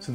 So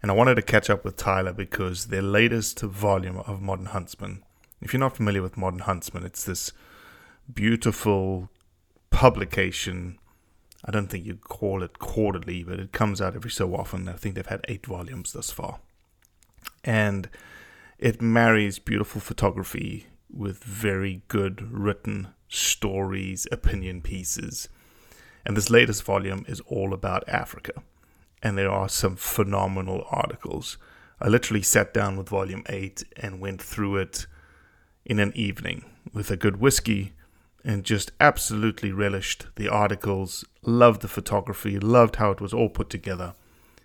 And I wanted to catch up with Tyler because their latest volume of Modern Huntsman, if you're not familiar with Modern Huntsman, it's this beautiful publication. I don't think you'd call it quarterly, but it comes out every so often. I think they've had 8 volumes thus far. And it marries beautiful photography with very good written stories, opinion pieces. And this latest volume is all about Africa. And there are some phenomenal articles. I literally sat down with Volume 8 and went through it in an evening with a good whiskey and just absolutely relished the articles, loved the photography, loved how it was all put together.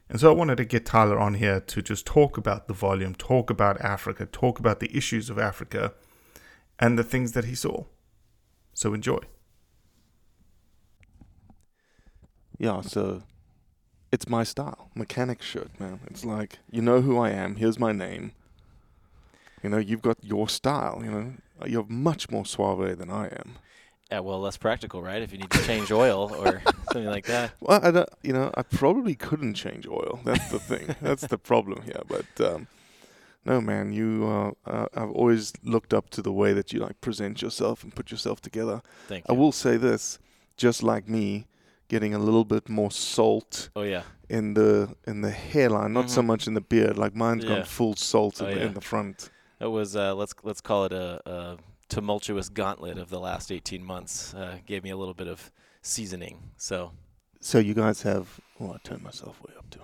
And so I wanted to get Tyler on here to just talk about the volume, talk about Africa, talk about the issues of Africa and the things that he saw. So enjoy. Yeah, so it's my style, mechanic shirt, man. It's like, you know who I am, here's my name. You know, you've got your style, you know. You're much more suave than I am. Yeah, well, less practical, right? If you need to change oil or something like that. Well, I don't, you know, I probably couldn't change oil. That's the thing. That's the problem here. But no, man, I've always looked up to the way that you like present yourself and put yourself together. Thank you. I will say this, just like me, getting a little bit more salt in the hairline, not so much in the beard. Like mine's gone full salt in the front. It was, let's call it a tumultuous gauntlet of the last 18 months. Gave me a little bit of seasoning. So you guys have, I turned myself way up too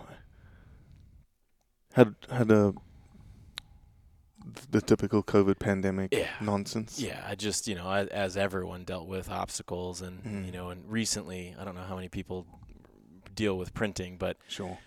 high. Had the typical COVID pandemic nonsense. Yeah, I just, as everyone dealt with obstacles and, and recently, I don't know how many people deal with printing, but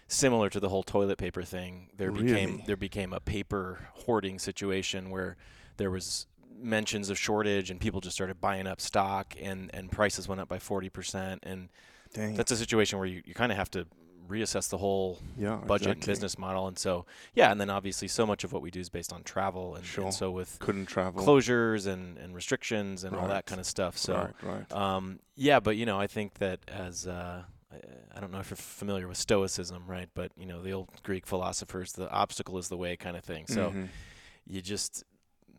similar to the whole toilet paper thing, there became a paper hoarding situation where there was mentions of shortage and people just started buying up stock and prices went up by 40%. And that's a situation where you kind of have to reassess the whole budget and business model. And so, and then obviously so much of what we do is based on travel. And, and so with couldn't travel closures and restrictions and all that kind of stuff. So, but, I think that as, I don't know if you're familiar with Stoicism, right? But, the old Greek philosophers, the obstacle is the way kind of thing. So you just,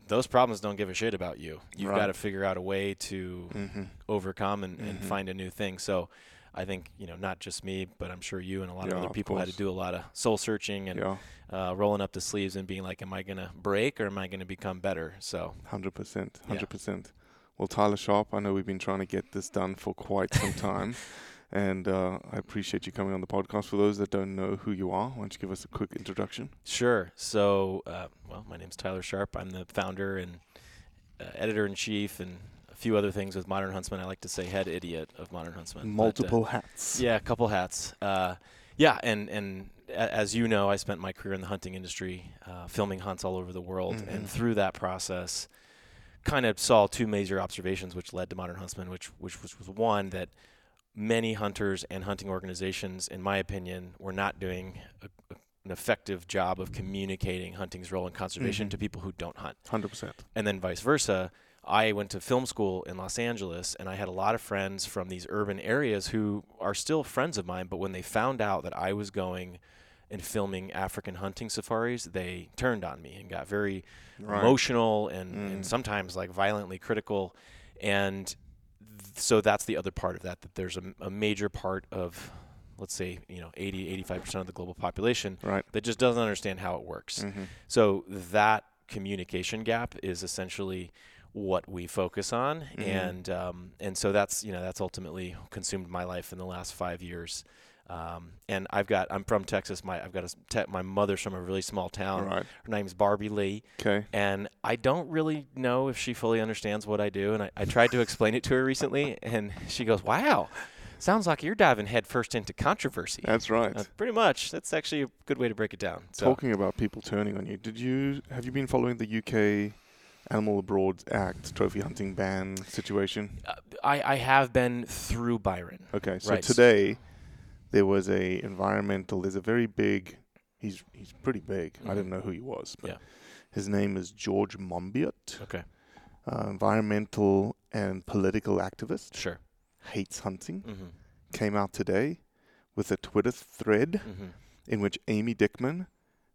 those problems don't give a shit about you. You've got to figure out a way to overcome and find a new thing. So I think, not just me, but I'm sure you and a lot of other people had to do a lot of soul searching and rolling up the sleeves and being like, am I going to break or am I going to become better? So 100%. Well, Tyler Sharp, I know we've been trying to get this done for quite some time. And I appreciate you coming on the podcast. For those that don't know who you are, why don't you give us a quick introduction? Sure. So, well, my name's Tyler Sharp. I'm the founder and editor-in-chief and a few other things with Modern Huntsman. I like to say head idiot of Modern Huntsman. Multiple hats. Yeah, a couple hats. And as you know, I spent my career in the hunting industry, filming hunts all over the world. Mm-hmm. And through that process, kind of saw two major observations which led to Modern Huntsman, which was one that many hunters and hunting organizations, in my opinion, were not doing an effective job of communicating hunting's role in conservation mm-hmm. to people who don't hunt. 100%. And then vice versa. I went to film school in Los Angeles, and I had a lot of friends from these urban areas who are still friends of mine, but when they found out that I was going and filming African hunting safaris, they turned on me and got very emotional and sometimes like violently critical. And so that's the other part of that there's a major part of, let's say, 80, 85% of the global population that just doesn't understand how it works. Mm-hmm. So that communication gap is essentially what we focus on. Mm-hmm. And so that's ultimately consumed my life in the last 5 years. And I'm from Texas. My mother's from a really small town. Right. Her name's Barbie Lee. Okay. And I don't really know if she fully understands what I do. And I tried to explain it to her recently, and she goes, "Wow, sounds like you're diving headfirst into controversy." That's right. Pretty much. That's actually a good way to break it down. So. Talking about people turning on you, have you been following the UK Animal Abroad Act trophy hunting ban situation? I have been through Byron. Okay. So today. There was there's a very big, he's pretty big. Mm-hmm. I didn't know who he was, but his name is George Monbiot. Okay. Environmental and political activist. Sure. Hates hunting. Mm-hmm. Came out today with a Twitter thread mm-hmm. in which Amy Dickman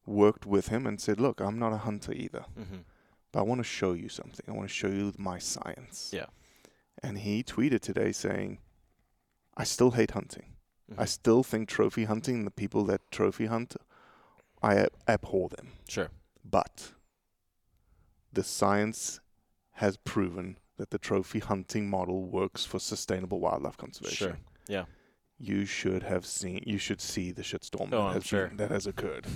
worked with him and said, "Look, I'm not a hunter either, mm-hmm. but I want to show you something. I want to show you my science." Yeah. And he tweeted today saying, "I still hate hunting. I still think trophy hunting, the people that trophy hunt, I abhor them. Sure. But the science has proven that the trophy hunting model works for sustainable wildlife conservation." Sure. Yeah. You should see the shitstorm that has occurred.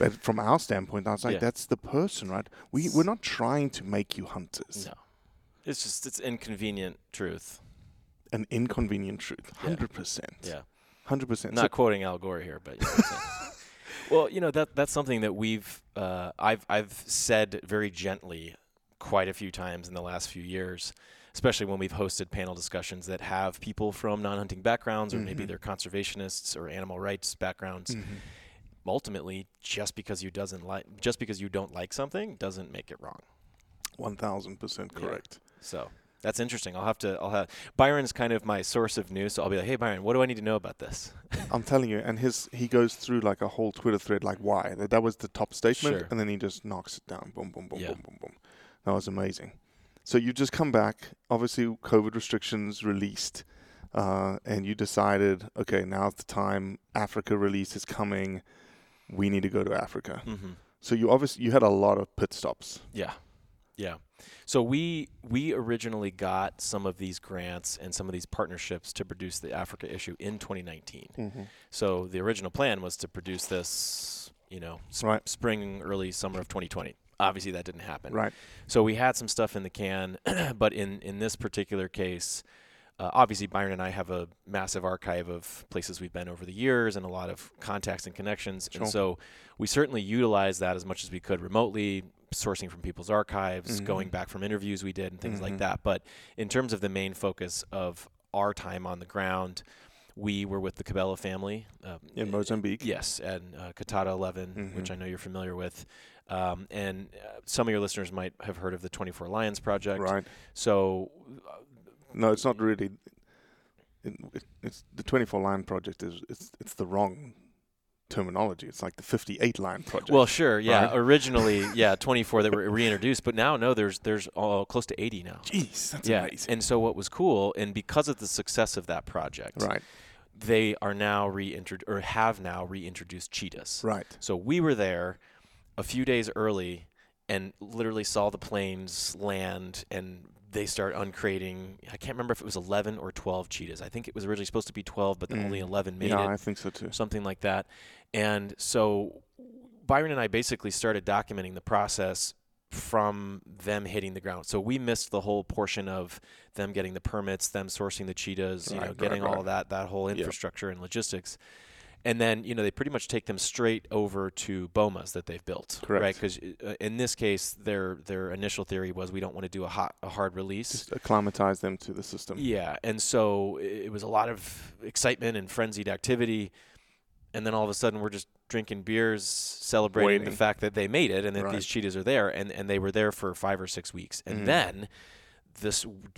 But from our standpoint, I was like, that's the person, right? We're not trying to make you hunters. No. It's inconvenient truth. An inconvenient truth. 100%. Yeah. 100%. Not quoting Al Gore here, but well, that's something that we've I've said very gently quite a few times in the last few years, especially when we've hosted panel discussions that have people from non-hunting backgrounds or mm-hmm. maybe they're conservationists or animal rights backgrounds. Mm-hmm. Ultimately, just because you don't like something doesn't make it wrong. 1,000% correct. Yeah. So that's interesting. I'll have Byron's kind of my source of news, so I'll be like, "Hey, Byron, what do I need to know about this?" I'm telling you. And he goes through like a whole Twitter thread, like why that was the top statement, and then he just knocks it down, boom, boom, boom, boom, boom, boom. That was amazing. So you just come back. Obviously, COVID restrictions released, and you decided, okay, now's the time. Africa release is coming. We need to go to Africa. Mm-hmm. So you obviously had a lot of pit stops. Yeah. Yeah. So we originally got some of these grants and some of these partnerships to produce the Africa issue in 2019. Mm-hmm. So the original plan was to produce this, spring, early summer of 2020. Obviously, that didn't happen. Right. So we had some stuff in the can, but in this particular case, obviously Byron and I have a massive archive of places we've been over the years and a lot of contacts and connections. Sure. And so we certainly utilized that as much as we could remotely, sourcing from people's archives, mm-hmm. going back from interviews we did and things mm-hmm. like that. But in terms of the main focus of our time on the ground, we were with the Cabela family. In Mozambique. Yes, and Katara 11, mm-hmm. which I know you're familiar with. And some of your listeners might have heard of the 24 Lions Project. Right. So... no, it's not really. It's the 24 Lion Project is it's the wrong terminology. It's like the 58 Lion Project. Well, sure, yeah. Right? Originally, 24 that were reintroduced, but now there's close to 80 now. Jeez, that's amazing. And so what was cool, and because of the success of that project, they are now have now reintroduced cheetahs. Right. So we were there a few days early and literally saw the planes land and they start uncrating, I can't remember if it was 11 or 12 cheetahs. I think it was originally supposed to be 12, but then only 11 made it. Yeah, I think so too. Something like that. And so Byron and I basically started documenting the process from them hitting the ground. So we missed the whole portion of them getting the permits, them sourcing the cheetahs, all that whole infrastructure and logistics. And then, they pretty much take them straight over to bomas that they've built. Correct. Right? Because in this case, their initial theory was we don't want to do a hard release. Just acclimatize them to the system. Yeah. And so it was a lot of excitement and frenzied activity. And then all of a sudden, we're just drinking beers, celebrating the fact that they made it and that these cheetahs are there. And they were there for 5 or 6 weeks. And then...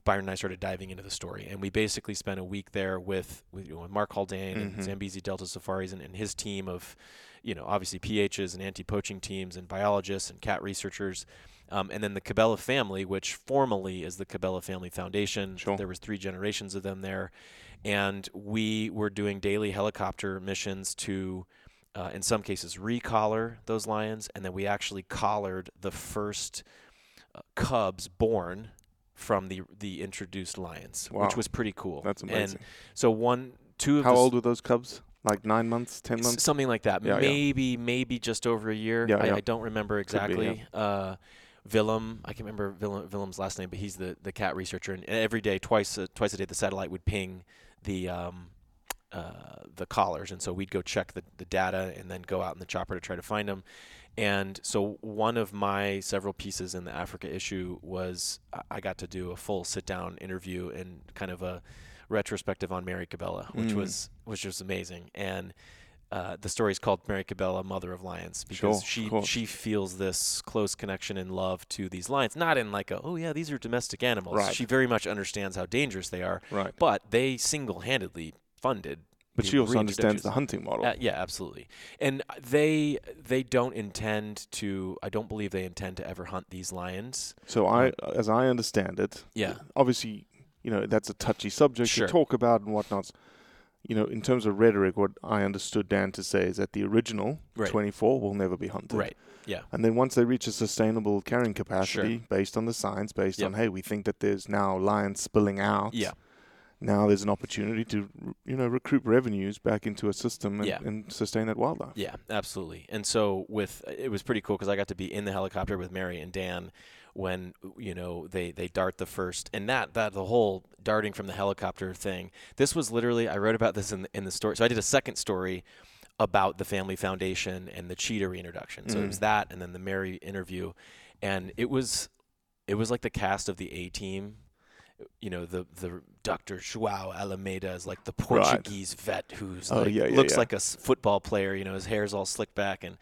Byron and I started diving into the story, and we basically spent a week there with Mark Haldane and Zambezi Delta Safaris and his team of, obviously PHs and anti-poaching teams and biologists and cat researchers, and then the Cabela family, which formally is the Cabela Family Foundation. Sure. There was 3 generations of them there, and we were doing daily helicopter missions to, in some cases, re-collar those lions, and then we actually collared the first cubs born from the introduced lions, which was pretty cool. That's amazing. And so how old were those cubs? Like 9 months, 10 months? Something like that. Yeah, maybe just over a year. Yeah, I don't remember exactly. Could be, yeah. Willem, I can remember Willem's last name, but he's the cat researcher. And every day, twice a day, the satellite would ping the collars. And so we'd go check the data and then go out in the chopper to try to find them. And so one of my several pieces in the Africa issue was I got to do a full sit-down interview and kind of a retrospective on Mary Cabela, which was just amazing. And the story is called Mary Cabela, Mother of Lions, because she feels this close connection and love to these lions, not in like these are domestic animals. Right. She very much understands how dangerous they are, right. But they single-handedly funded. But she also understands the hunting model. Yeah, absolutely. And they don't intend to. I don't believe they intend to ever hunt these lions. So as I understand it, obviously, that's a touchy subject to talk about and whatnot. In terms of rhetoric, what I understood Dan to say is that the original 24 will never be hunted. Right. Yeah. And then once they reach a sustainable carrying capacity, based on the science, based on we think that there's now lions spilling out. Yeah. Now there's an opportunity to, recruit revenues back into a system and sustain that wildlife. Yeah, absolutely. And so it was pretty cool because I got to be in the helicopter with Mary and Dan when, they dart the first. And that the whole darting from the helicopter thing, this was literally, I wrote about this in the story. So I did a second story about the Family Foundation and the cheetah reintroduction. So it was that and then the Mary interview. And it was like the cast of the A-Team. The Dr. João Alameda is like the Portuguese vet who's looks like a football player. His hair's all slicked back, and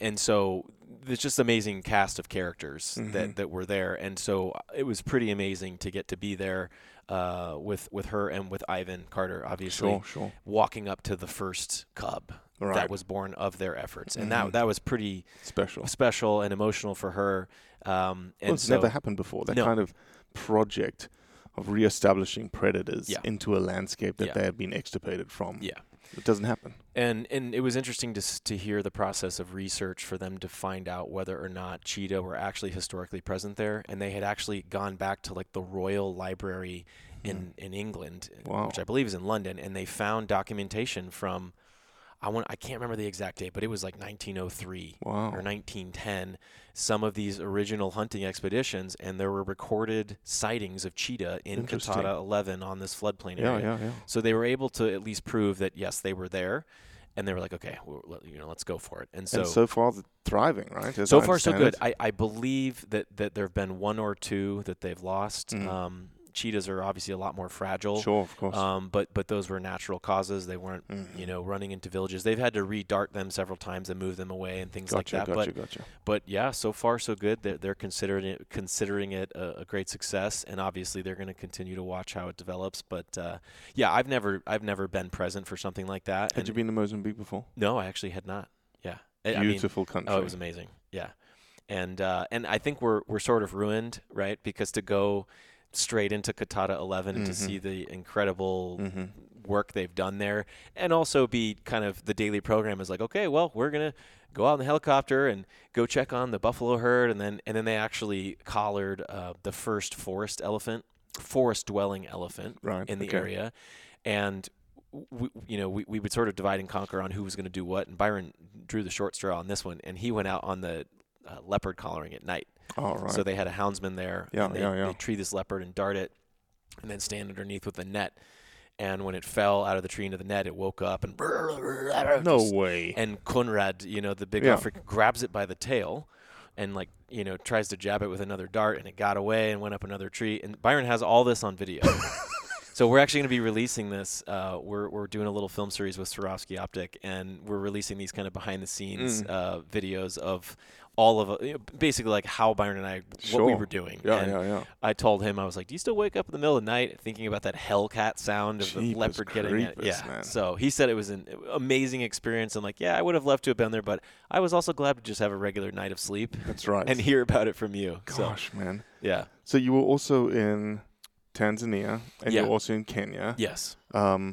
and so it's just amazing cast of characters that were there. And so it was pretty amazing to get to be there with her and with Ivan Carter, obviously walking up to the first cub that was born of their efforts, and that was pretty special and emotional for her. It's never happened before. That kind of project of reestablishing predators into a landscape that they have been extirpated from. Yeah, it doesn't happen. And it was interesting to hear the process of research for them to find out whether or not cheetah were actually historically present there, and they had actually gone back to like the Royal Library in England, which I believe is in London, and they found documentation from I can't remember the exact date, but it was like 1903 or 1910, some of these original hunting expeditions, and there were recorded sightings of cheetah in Katara 11 on this floodplain area. Yeah. So they were able to at least prove that, yes, they were there, and they were like, okay, let's go for it. And so far, thriving, right? So far, so good. I believe that there have been 1 or 2 that they've lost. Cheetahs are obviously a lot more fragile. Sure, of course. But those were natural causes. They weren't, running into villages. They've had to redart them several times and move them away and things like that. But yeah, so far so good. They're considering it a great success, and obviously they're going to continue to watch how it develops. But I've never been present for something like that. Had you been to Mozambique before? No, I actually had not. Yeah, beautiful country. Oh, it was amazing. Yeah, and I think we're sort of ruined, right? Because to go straight into Katara 11 to see the incredible work they've done there, and also be kind of the daily program is like, okay, well, we're going to go out in the helicopter and go check on the buffalo herd. And then they actually collared the first forest-dwelling elephant in the area. And we would sort of divide and conquer on who was going to do what. And Byron drew the short straw on this one, and he went out on the leopard collaring at night. All right. So they had a houndsman there. They'd tree this leopard and dart it, and then stand underneath with a net. And when it fell out of the tree into the net, it woke up and... No way. And Conrad, the big African, grabs it by the tail and, tries to jab it with another dart, and it got away and went up another tree. And Byron has all this on video. So we're actually going to be releasing this. We're doing a little film series with Swarovski Optic, and we're releasing these kind of behind-the-scenes videos of... all of basically like how Byron and I, what we were doing. I told him, I was like, do you still wake up in the middle of the night thinking about that hellcat sound of the leopard getting it? Man. So he said it was an amazing experience. I'm like, I would have loved to have been there, but I was also glad to just have a regular night of sleep. That's right. And hear about it from you. Gosh, man. Yeah. So you were also in Tanzania and you were also in Kenya. Yes. I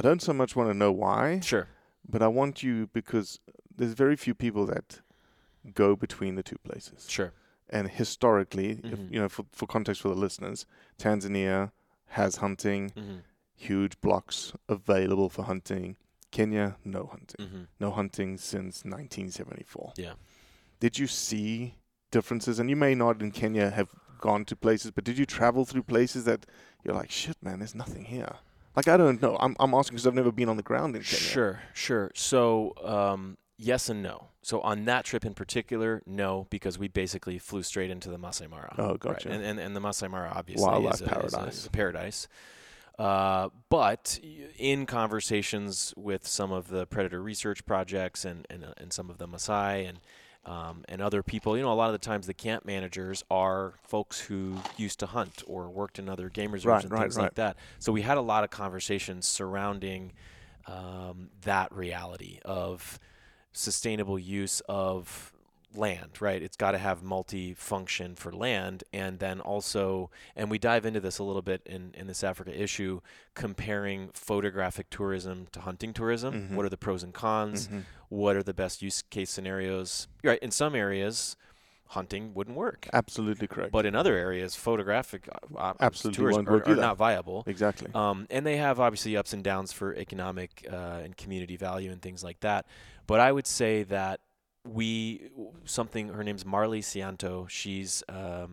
don't so much want to know why. Sure. But I want you, because there's very few people that go between the two places. Sure. And historically, if, for context for the listeners, Tanzania has hunting, huge blocks available for hunting. Kenya, no hunting. No hunting since 1974. Yeah. Did you see differences? And you may not in Kenya have gone to places, but did you travel through places that you're like, shit, man, there's nothing here? Like, I don't know. I'm asking because I've never been on the ground in Kenya. Sure. So, yes and no. So on that trip in particular, no, because we basically flew straight into the Masai Mara. Oh, gotcha. Right? And the Masai Mara obviously is a paradise. Is a paradise. But in conversations with some of the predator research projects and some of the Masai and other people, a lot of the times the camp managers are folks who used to hunt or worked in other game reserves and things like that. So we had a lot of conversations surrounding that reality of sustainable use of land, right? It's got to have multi-function for land. And then also, and we dive into this a little bit in this Africa issue, comparing photographic tourism to hunting tourism. What are the pros and cons? What are the best use case scenarios? Right. In some areas, hunting wouldn't work. Absolutely correct. But in other areas, photographic tourism are not viable. Exactly. And they have obviously ups and downs for economic and community value and things like that. But I would say that her name's Marley Sianto. She's a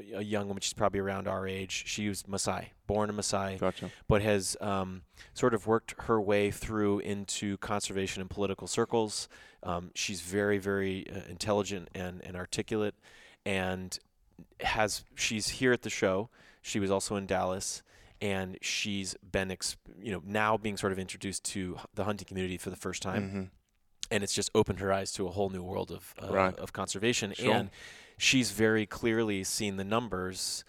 young woman. She's probably around our age. She was Maasai, born a Maasai, but has sort of worked her way through into conservation and political circles. She's very, very intelligent and articulate, and she's here at the show. She was also in Dallas. And she's been, now being sort of introduced to the hunting community for the first time. And it's just opened her eyes to a whole new world of conservation. Sure. And she's very clearly seen the numbers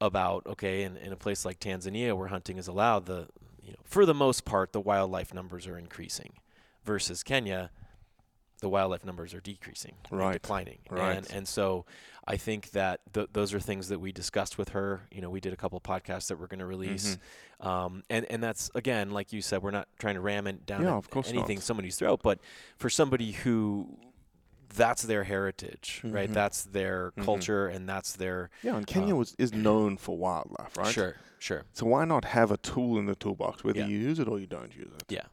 about, in a place like Tanzania where hunting is allowed, for the most part, the wildlife numbers are increasing versus Kenya, the wildlife numbers are decreasing, and declining. And so I think that those are things that we discussed with her. We did a couple of podcasts that we're going to release. And that's, again, like you said, we're not trying to ram it down somebody's throat, but for somebody who that's their heritage, right? That's their culture and that's their... Yeah, and Kenya is known for wildlife, right? Sure. So why not have a tool in the toolbox, whether you use it or you don't use it? Yeah.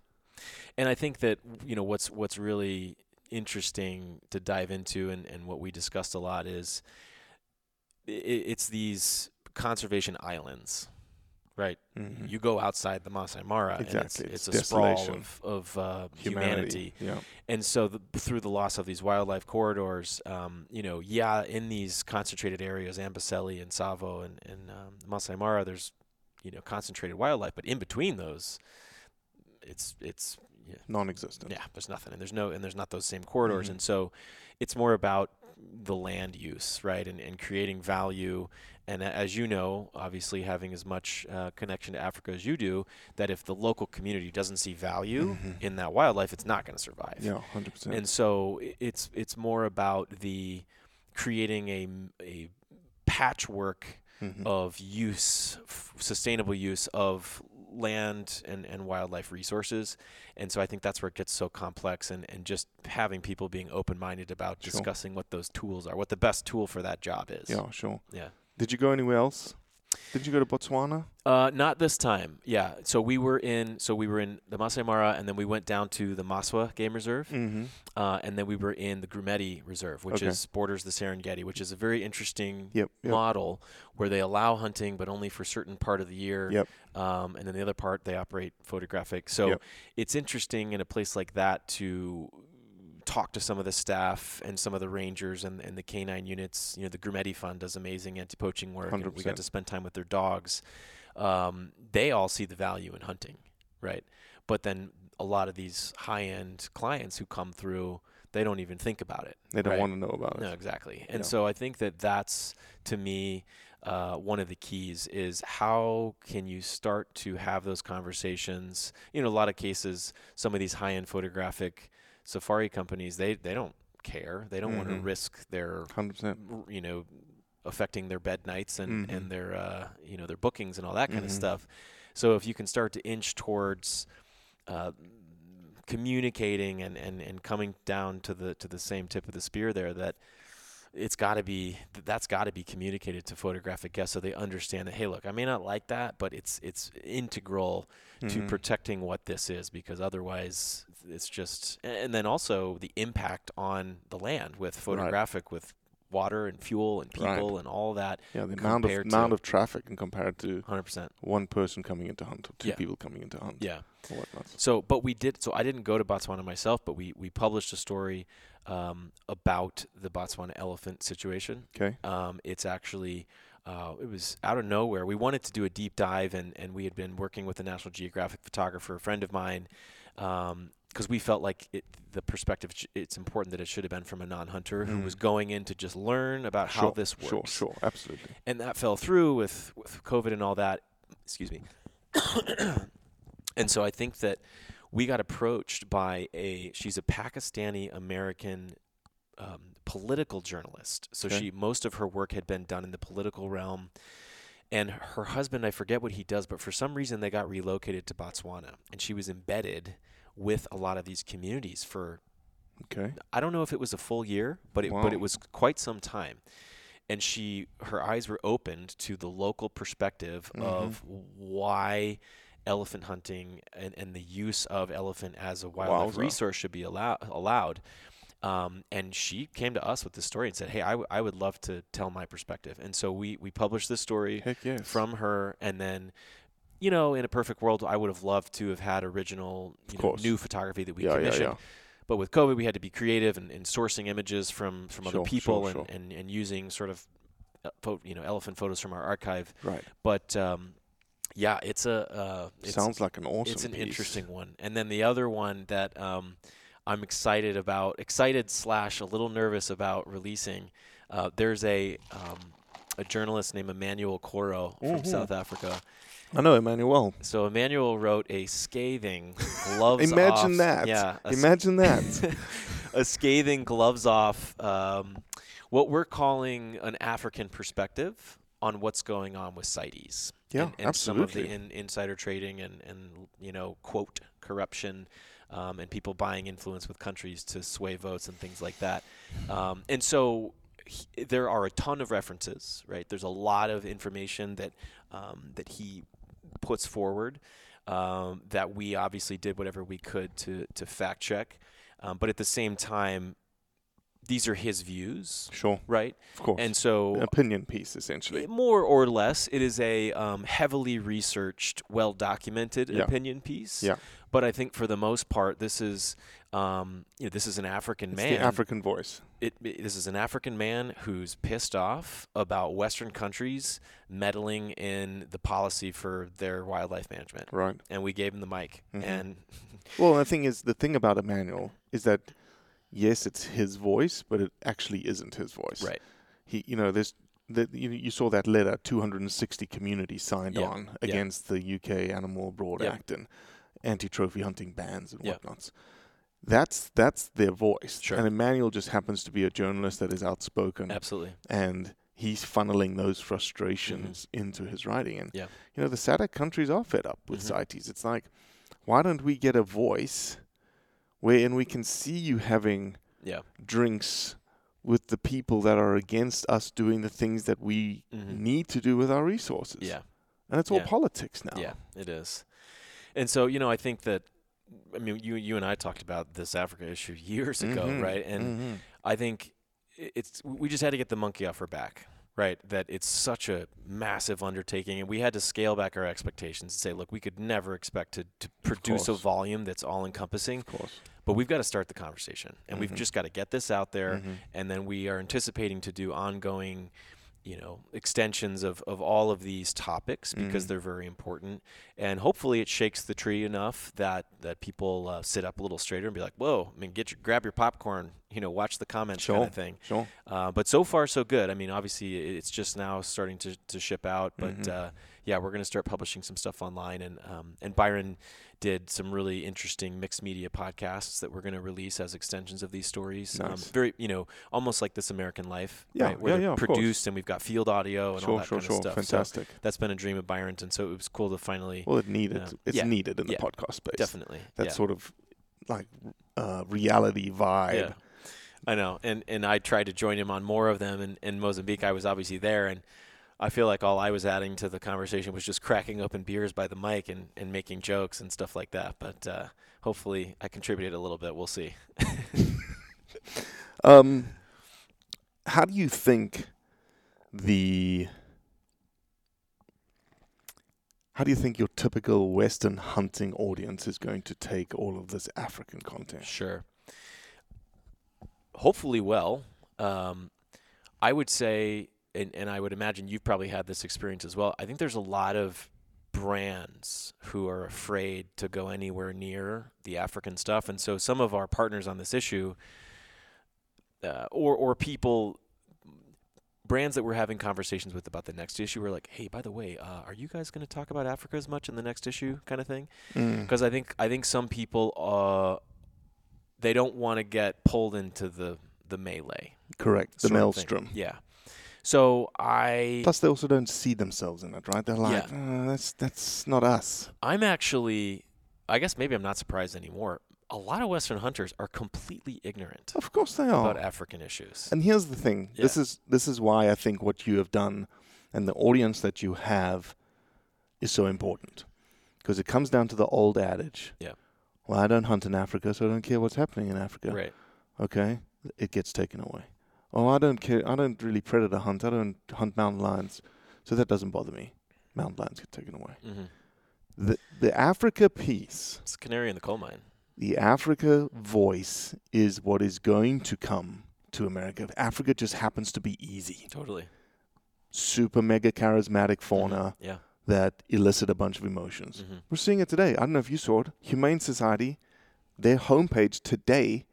And I think that, what's really interesting to dive into and what we discussed a lot is it's these conservation islands, right? You go outside the Masai Mara and it's a sprawl of humanity. And so through the loss of these wildlife corridors, in these concentrated areas, Amboseli and Savo and Masai Mara, there's, concentrated wildlife, but in between those, it's non-existent. Yeah, there's nothing, and there's not those same corridors, and so it's more about the land use, right, and creating value, and as you know, obviously having as much connection to Africa as you do, that if the local community doesn't see value in that wildlife, it's not going to survive. Yeah, 100%. And so it's more about the creating a patchwork of use, sustainable use of land and wildlife resources. And so I think that's where it gets so complex, and just having people being open-minded about discussing what those tools are, what the best tool for that job is. Yeah, sure. Yeah. Did you go anywhere else? Did you go to Botswana? Not this time. Yeah. So we were in the Masai Mara, and then we went down to the Maswa Game Reserve, and then we were in the Grumeti Reserve, which borders the Serengeti, which is a very interesting model where they allow hunting, but only for a certain part of the year. Yep. And then the other part they operate photographic. So it's interesting in a place like that to talk to some of the staff and some of the rangers and the canine units. You know, the Grumeti Fund does amazing anti-poaching work. 100%. And we got to spend time with their dogs. They all see the value in hunting, right? But then a lot of these high-end clients who come through, they don't even think about it. They don't want to know about it. No, exactly. And so I think that's, to me, one of the keys is how can you start to have those conversations? You know, a lot of cases, some of these high-end photographic safari companies, they don't care. They don't want to risk their 100%. You know, affecting their bed nights and their you know, their bookings and all that kind of stuff. So if you can start to inch towards communicating and coming down to the same tip of the spear there, that that's got to be communicated to photographic guests so they understand that, hey, look, I may not like that, but it's integral to protecting what this is, because otherwise it's just, and then also the impact on the land with photographic, with water and fuel and people and all that. Yeah, the amount of traffic and compared to 100%. One person coming into hunt or two people coming into hunt. Yeah. Or whatnot. So I didn't go to Botswana myself, but we published a story about the Botswana elephant situation. Okay. It's actually, it was out of nowhere. We wanted to do a deep dive, and we had been working with a National Geographic photographer, a friend of mine, because we felt like the perspective, it's important that it should have been from a non-hunter who was going in to just learn about how this works. Sure, absolutely. And that fell through with COVID and all that. Excuse me. And so I think that we got approached by she's a Pakistani-American political journalist. So most of her work had been done in the political realm. And her husband, I forget what he does, but for some reason they got relocated to Botswana. And she was embedded with a lot of these communities for, I don't know if it was a full year, but it was quite some time. And her eyes were opened to the local perspective of why elephant hunting and the use of elephant as a wildlife resource should be allowed. And she came to us with this story and said, hey, I would love to tell my perspective. And so we published this story from her. And then, you know, in a perfect world, I would have loved to have had original, new photography that we commissioned. Yeah. But with COVID, we had to be creative and sourcing images from other people and using sort of, elephant photos from our archive. Right. But, yeah, it's sounds like an awesome piece. It's an interesting one. And then the other one that I'm excited / a little nervous about releasing, there's a journalist named Emmanuel Koro from South Africa. I know Emmanuel. So Emmanuel wrote a scathing gloves Imagine off. That. Yeah, Imagine that. A scathing gloves off, what we're calling an African perspective on what's going on with CITES. Yeah, and absolutely. Some of the insider trading and you know, quote, corruption, and people buying influence with countries to sway votes and things like that. And so there are a ton of references, right? There's a lot of information that he puts forward that we obviously did whatever we could to fact check. But at the same time, these are his views, right? Of course. And so, an opinion piece, essentially. More or less, it is a heavily researched, well-documented opinion piece. Yeah. But I think for the most part, this is, this is an African man. It's the African voice. This is an African man who's pissed off about Western countries meddling in the policy for their wildlife management. Right. And we gave him the mic. Mm-hmm. And well, the thing about Emmanuel is that, yes, it's his voice, but it actually isn't his voice. Right. You saw that letter, 260 communities signed on against the UK Animal Abroad Act and anti-trophy hunting bans and whatnot. That's their voice. Sure. And Emmanuel just happens to be a journalist that is outspoken. Absolutely. And he's funneling those frustrations into his writing. And, you know, the SADC countries are fed up with CITES. It's like, why don't we get a voice wherein we can see you having drinks with the people that are against us doing the things that we need to do with our resources. Yeah. And it's all politics now. Yeah, it is. And so, you know, I think that, I mean, you and I talked about this Africa issue years ago, right? And I think we just had to get the monkey off her back, right? That it's such a massive undertaking, and we had to scale back our expectations and say, look, we could never expect to produce a volume that's all-encompassing. Of course. But we've got to start the conversation, and we've just got to get this out there, and then we are anticipating to do ongoing, you know, extensions of all of these topics because they're very important. And hopefully it shakes the tree enough that people sit up a little straighter and be like, whoa, I mean, grab your popcorn, you know, watch the comments kind of thing. Sure. But so far so good. I mean, obviously it's just now starting to ship out, but yeah, we're going to start publishing some stuff online. And Byron did some really interesting mixed media podcasts that we're going to release as extensions of these stories. Nice. Very, you know, almost like This American Life, right? Where they're produced and we've got field audio and all that kind of stuff. Fantastic. So that's been a dream of Byron's, and so it was cool to finally. Well, it's needed in the podcast space. Definitely. That sort of like reality vibe. Yeah. I know, and I tried to join him on more of them, and in Mozambique I was obviously there, and I feel like all I was adding to the conversation was just cracking open beers by the mic and making jokes and stuff like that. But hopefully I contributed a little bit. We'll see. How do you think your typical Western hunting audience is going to take all of this African content? Sure. Hopefully well. I would say... And I would imagine you've probably had this experience as well. I think there's a lot of brands who are afraid to go anywhere near the African stuff. And so some of our partners on this issue or people, brands that we're having conversations with about the next issue, we're like, hey, by the way, are you guys going to talk about Africa as much in the next issue kind of thing? Because I think some people, they don't want to get pulled into the melee. Correct, the maelstrom. Yeah. So plus they also don't see themselves in it, right? They're like, that's not us. I'm actually, I guess maybe I'm not surprised anymore. A lot of Western hunters are completely ignorant. Of course they are. About African issues. And here's the thing. Yeah. This is why I think what you have done and the audience that you have is so important. Because it comes down to the old adage. Yeah. Well, I don't hunt in Africa, so I don't care what's happening in Africa. Right. Okay? It gets taken away. Oh, I don't care. I don't really predator hunt. I don't hunt mountain lions. So that doesn't bother me. Mountain lions get taken away. Mm-hmm. The Africa piece. It's a canary in the coal mine. The Africa voice is what is going to come to America. Africa just happens to be easy. Totally. Super mega charismatic fauna that elicit a bunch of emotions. Mm-hmm. We're seeing it today. I don't know if you saw it. Humane Society, their homepage today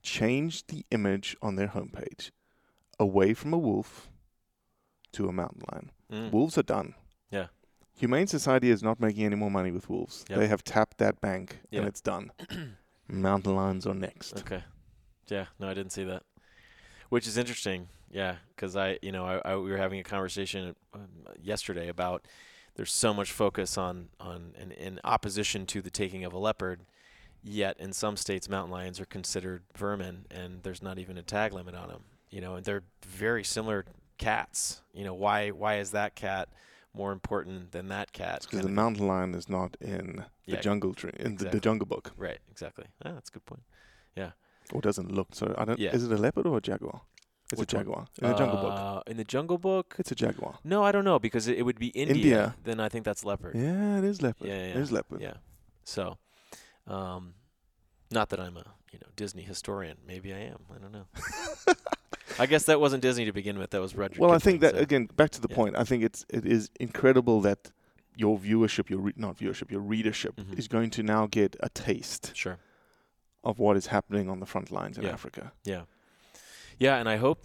changed the image on their homepage away from a wolf to a mountain lion. Wolves are done. Yeah. Humane Society is not making any more money with wolves. Yep. They have tapped that bank and it's done. Mountain lions are next. Okay. Yeah. No, I didn't see that. Which is interesting. Yeah. Because we were having a conversation yesterday about there's so much focus on in opposition to the taking of a leopard. Yet in some states, mountain lions are considered vermin, and there's not even a tag limit on them. You know, and they're very similar cats. You know, why is that cat more important than that cat? Because the mountain lion is not in the jungle tree the Jungle Book. Right, exactly. Ah, that's a good point. Yeah. Or doesn't look so. I don't. Yeah. Is it a leopard or a jaguar? It's a jaguar. In the Jungle Book. In the Jungle Book? It's a jaguar. No, I don't know, because it would be India. Then I think that's leopard. Yeah, it is leopard. Yeah. It is leopard. Yeah. So. Not that I'm a Disney historian. Maybe I am. I don't know. I guess that wasn't Disney to begin with. That was Roger. Well, Kipling, I think that again back to the point. I think it is incredible that your viewership, your readership is going to now get a taste of what is happening on the front lines in Africa. Yeah. Yeah, and I hope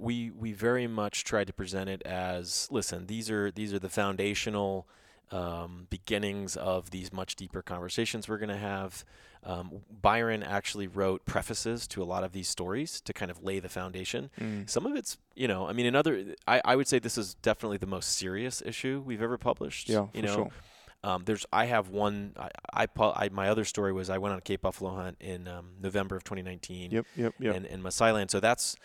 we very much tried to present it as listen. These are the foundational beginnings of these much deeper conversations we're going to have. Byron actually wrote prefaces to a lot of these stories to kind of lay the foundation. Some of it's, you know, I mean, another, I would say this is definitely the most serious issue we've ever published. Yeah, you know, sure. My other story was I went on a Cape Buffalo hunt in November of 2019. Yep. In Masai Land. So that's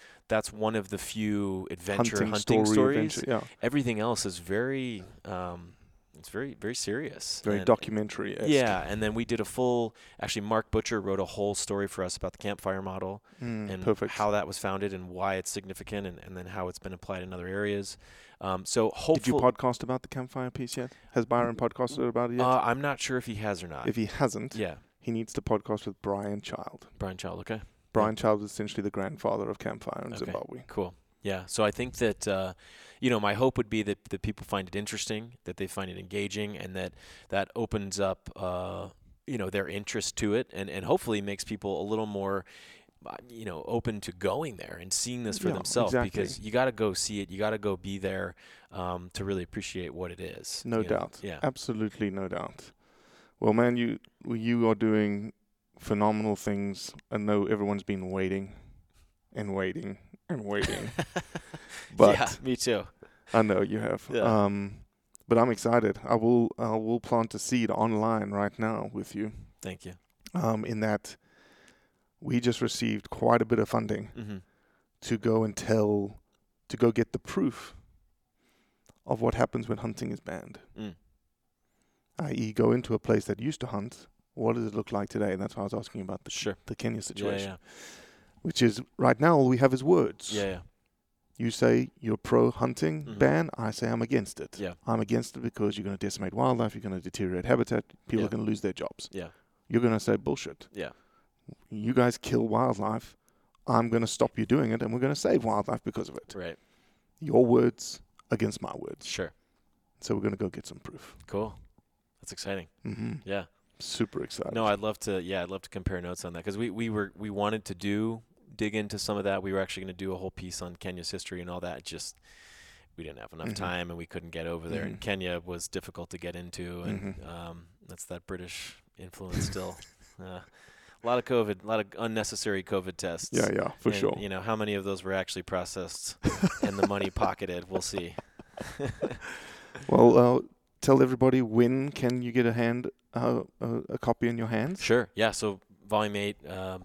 one of the few hunting stories. Adventure, yeah. Everything else is very, it's very, very serious. Very documentary. Yeah. And then we did a full, actually Mark Butcher wrote a whole story for us about the campfire model and how that was founded and why it's significant and then how it's been applied in other areas. So hopefully, did you podcast about the campfire piece yet? Has Byron podcasted about it yet? I'm not sure if he has or not. If he hasn't, he needs to podcast with Brian Child. Brian Child, okay. Brian Child is essentially the grandfather of campfire in Zimbabwe. Cool. Yeah. So I think that, my hope would be that people find it interesting, that they find it engaging, and that opens up, their interest to it and hopefully makes people a little more open to going there and seeing this for themselves, because you got to go see it. You got to go be there to really appreciate what it is. No doubt. Yeah. Absolutely no doubt. Well, man, you are doing phenomenal things. I know everyone's been waiting and waiting and waiting. But yeah, me too. I know you have. Yeah. But I'm excited. I will plant a seed online right now with you. Thank you. In that, we just received quite a bit of funding to go get the proof of what happens when hunting is banned. I.e., go into a place that used to hunt. What does it look like today? And that's why I was asking about the Kenya situation, which is right now all we have is words. Yeah, yeah. You say you're pro-hunting ban. I say I'm against it. Yeah. I'm against it because you're going to decimate wildlife. You're going to deteriorate habitat. People are going to lose their jobs. Yeah. You're going to say bullshit. Yeah. You guys kill wildlife. I'm going to stop you doing it, and we're going to save wildlife because of it. Right. Your words against my words. Sure. So we're going to go get some proof. Cool. That's exciting. Mm-hmm. Yeah. Super excited. No, I'd love to compare notes on that, because we wanted to dig into some of that. We were actually going to do a whole piece on Kenya's history and all that. Just we didn't have enough time, and we couldn't get over there. And Kenya was difficult to get into, and that's that British influence still. A lot of COVID, a lot of unnecessary COVID tests. Yeah, yeah, for sure. You know, how many of those were actually processed and the money pocketed? We'll see. Well, tell everybody, when can you get a copy in your hands? Sure. Yeah. So Volume 8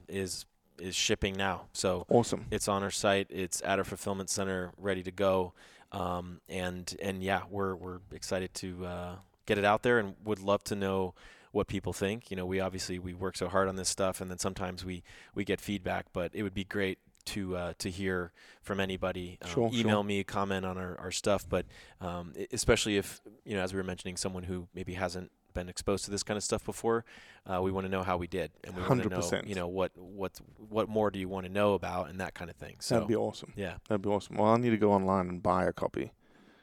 is shipping now. So awesome. It's on our site. It's at our fulfillment center, ready to go. We're excited to get it out there, and would love to know what people think. You know, we work so hard on this stuff, and then sometimes we get feedback, but it would be great to hear from anybody. Email me, comment on our stuff, but especially if, as we were mentioning, someone who maybe hasn't been exposed to this kind of stuff before, we want to know how we did, and we want to know, what more do you want to know about, and that kind of thing. So that'd be awesome. Yeah. That'd be awesome. Well, I'll need to go online and buy a copy.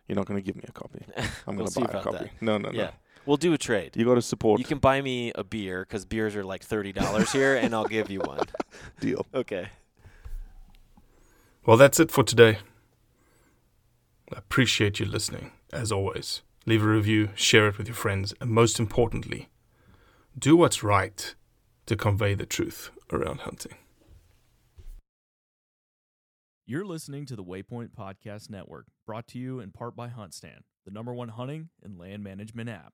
You're not going to give me a copy. I'm going to buy a copy. That. No. Yeah. We'll do a trade. You got to support. You can buy me a beer, because beers are like $30 here, and I'll give you one. Deal. Okay. Well, that's it for today. I appreciate you listening, as always. Leave a review, share it with your friends, and most importantly, do what's right to convey the truth around hunting. You're listening to the Waypoint Podcast Network, brought to you in part by HuntStand, the #1 hunting and land management app.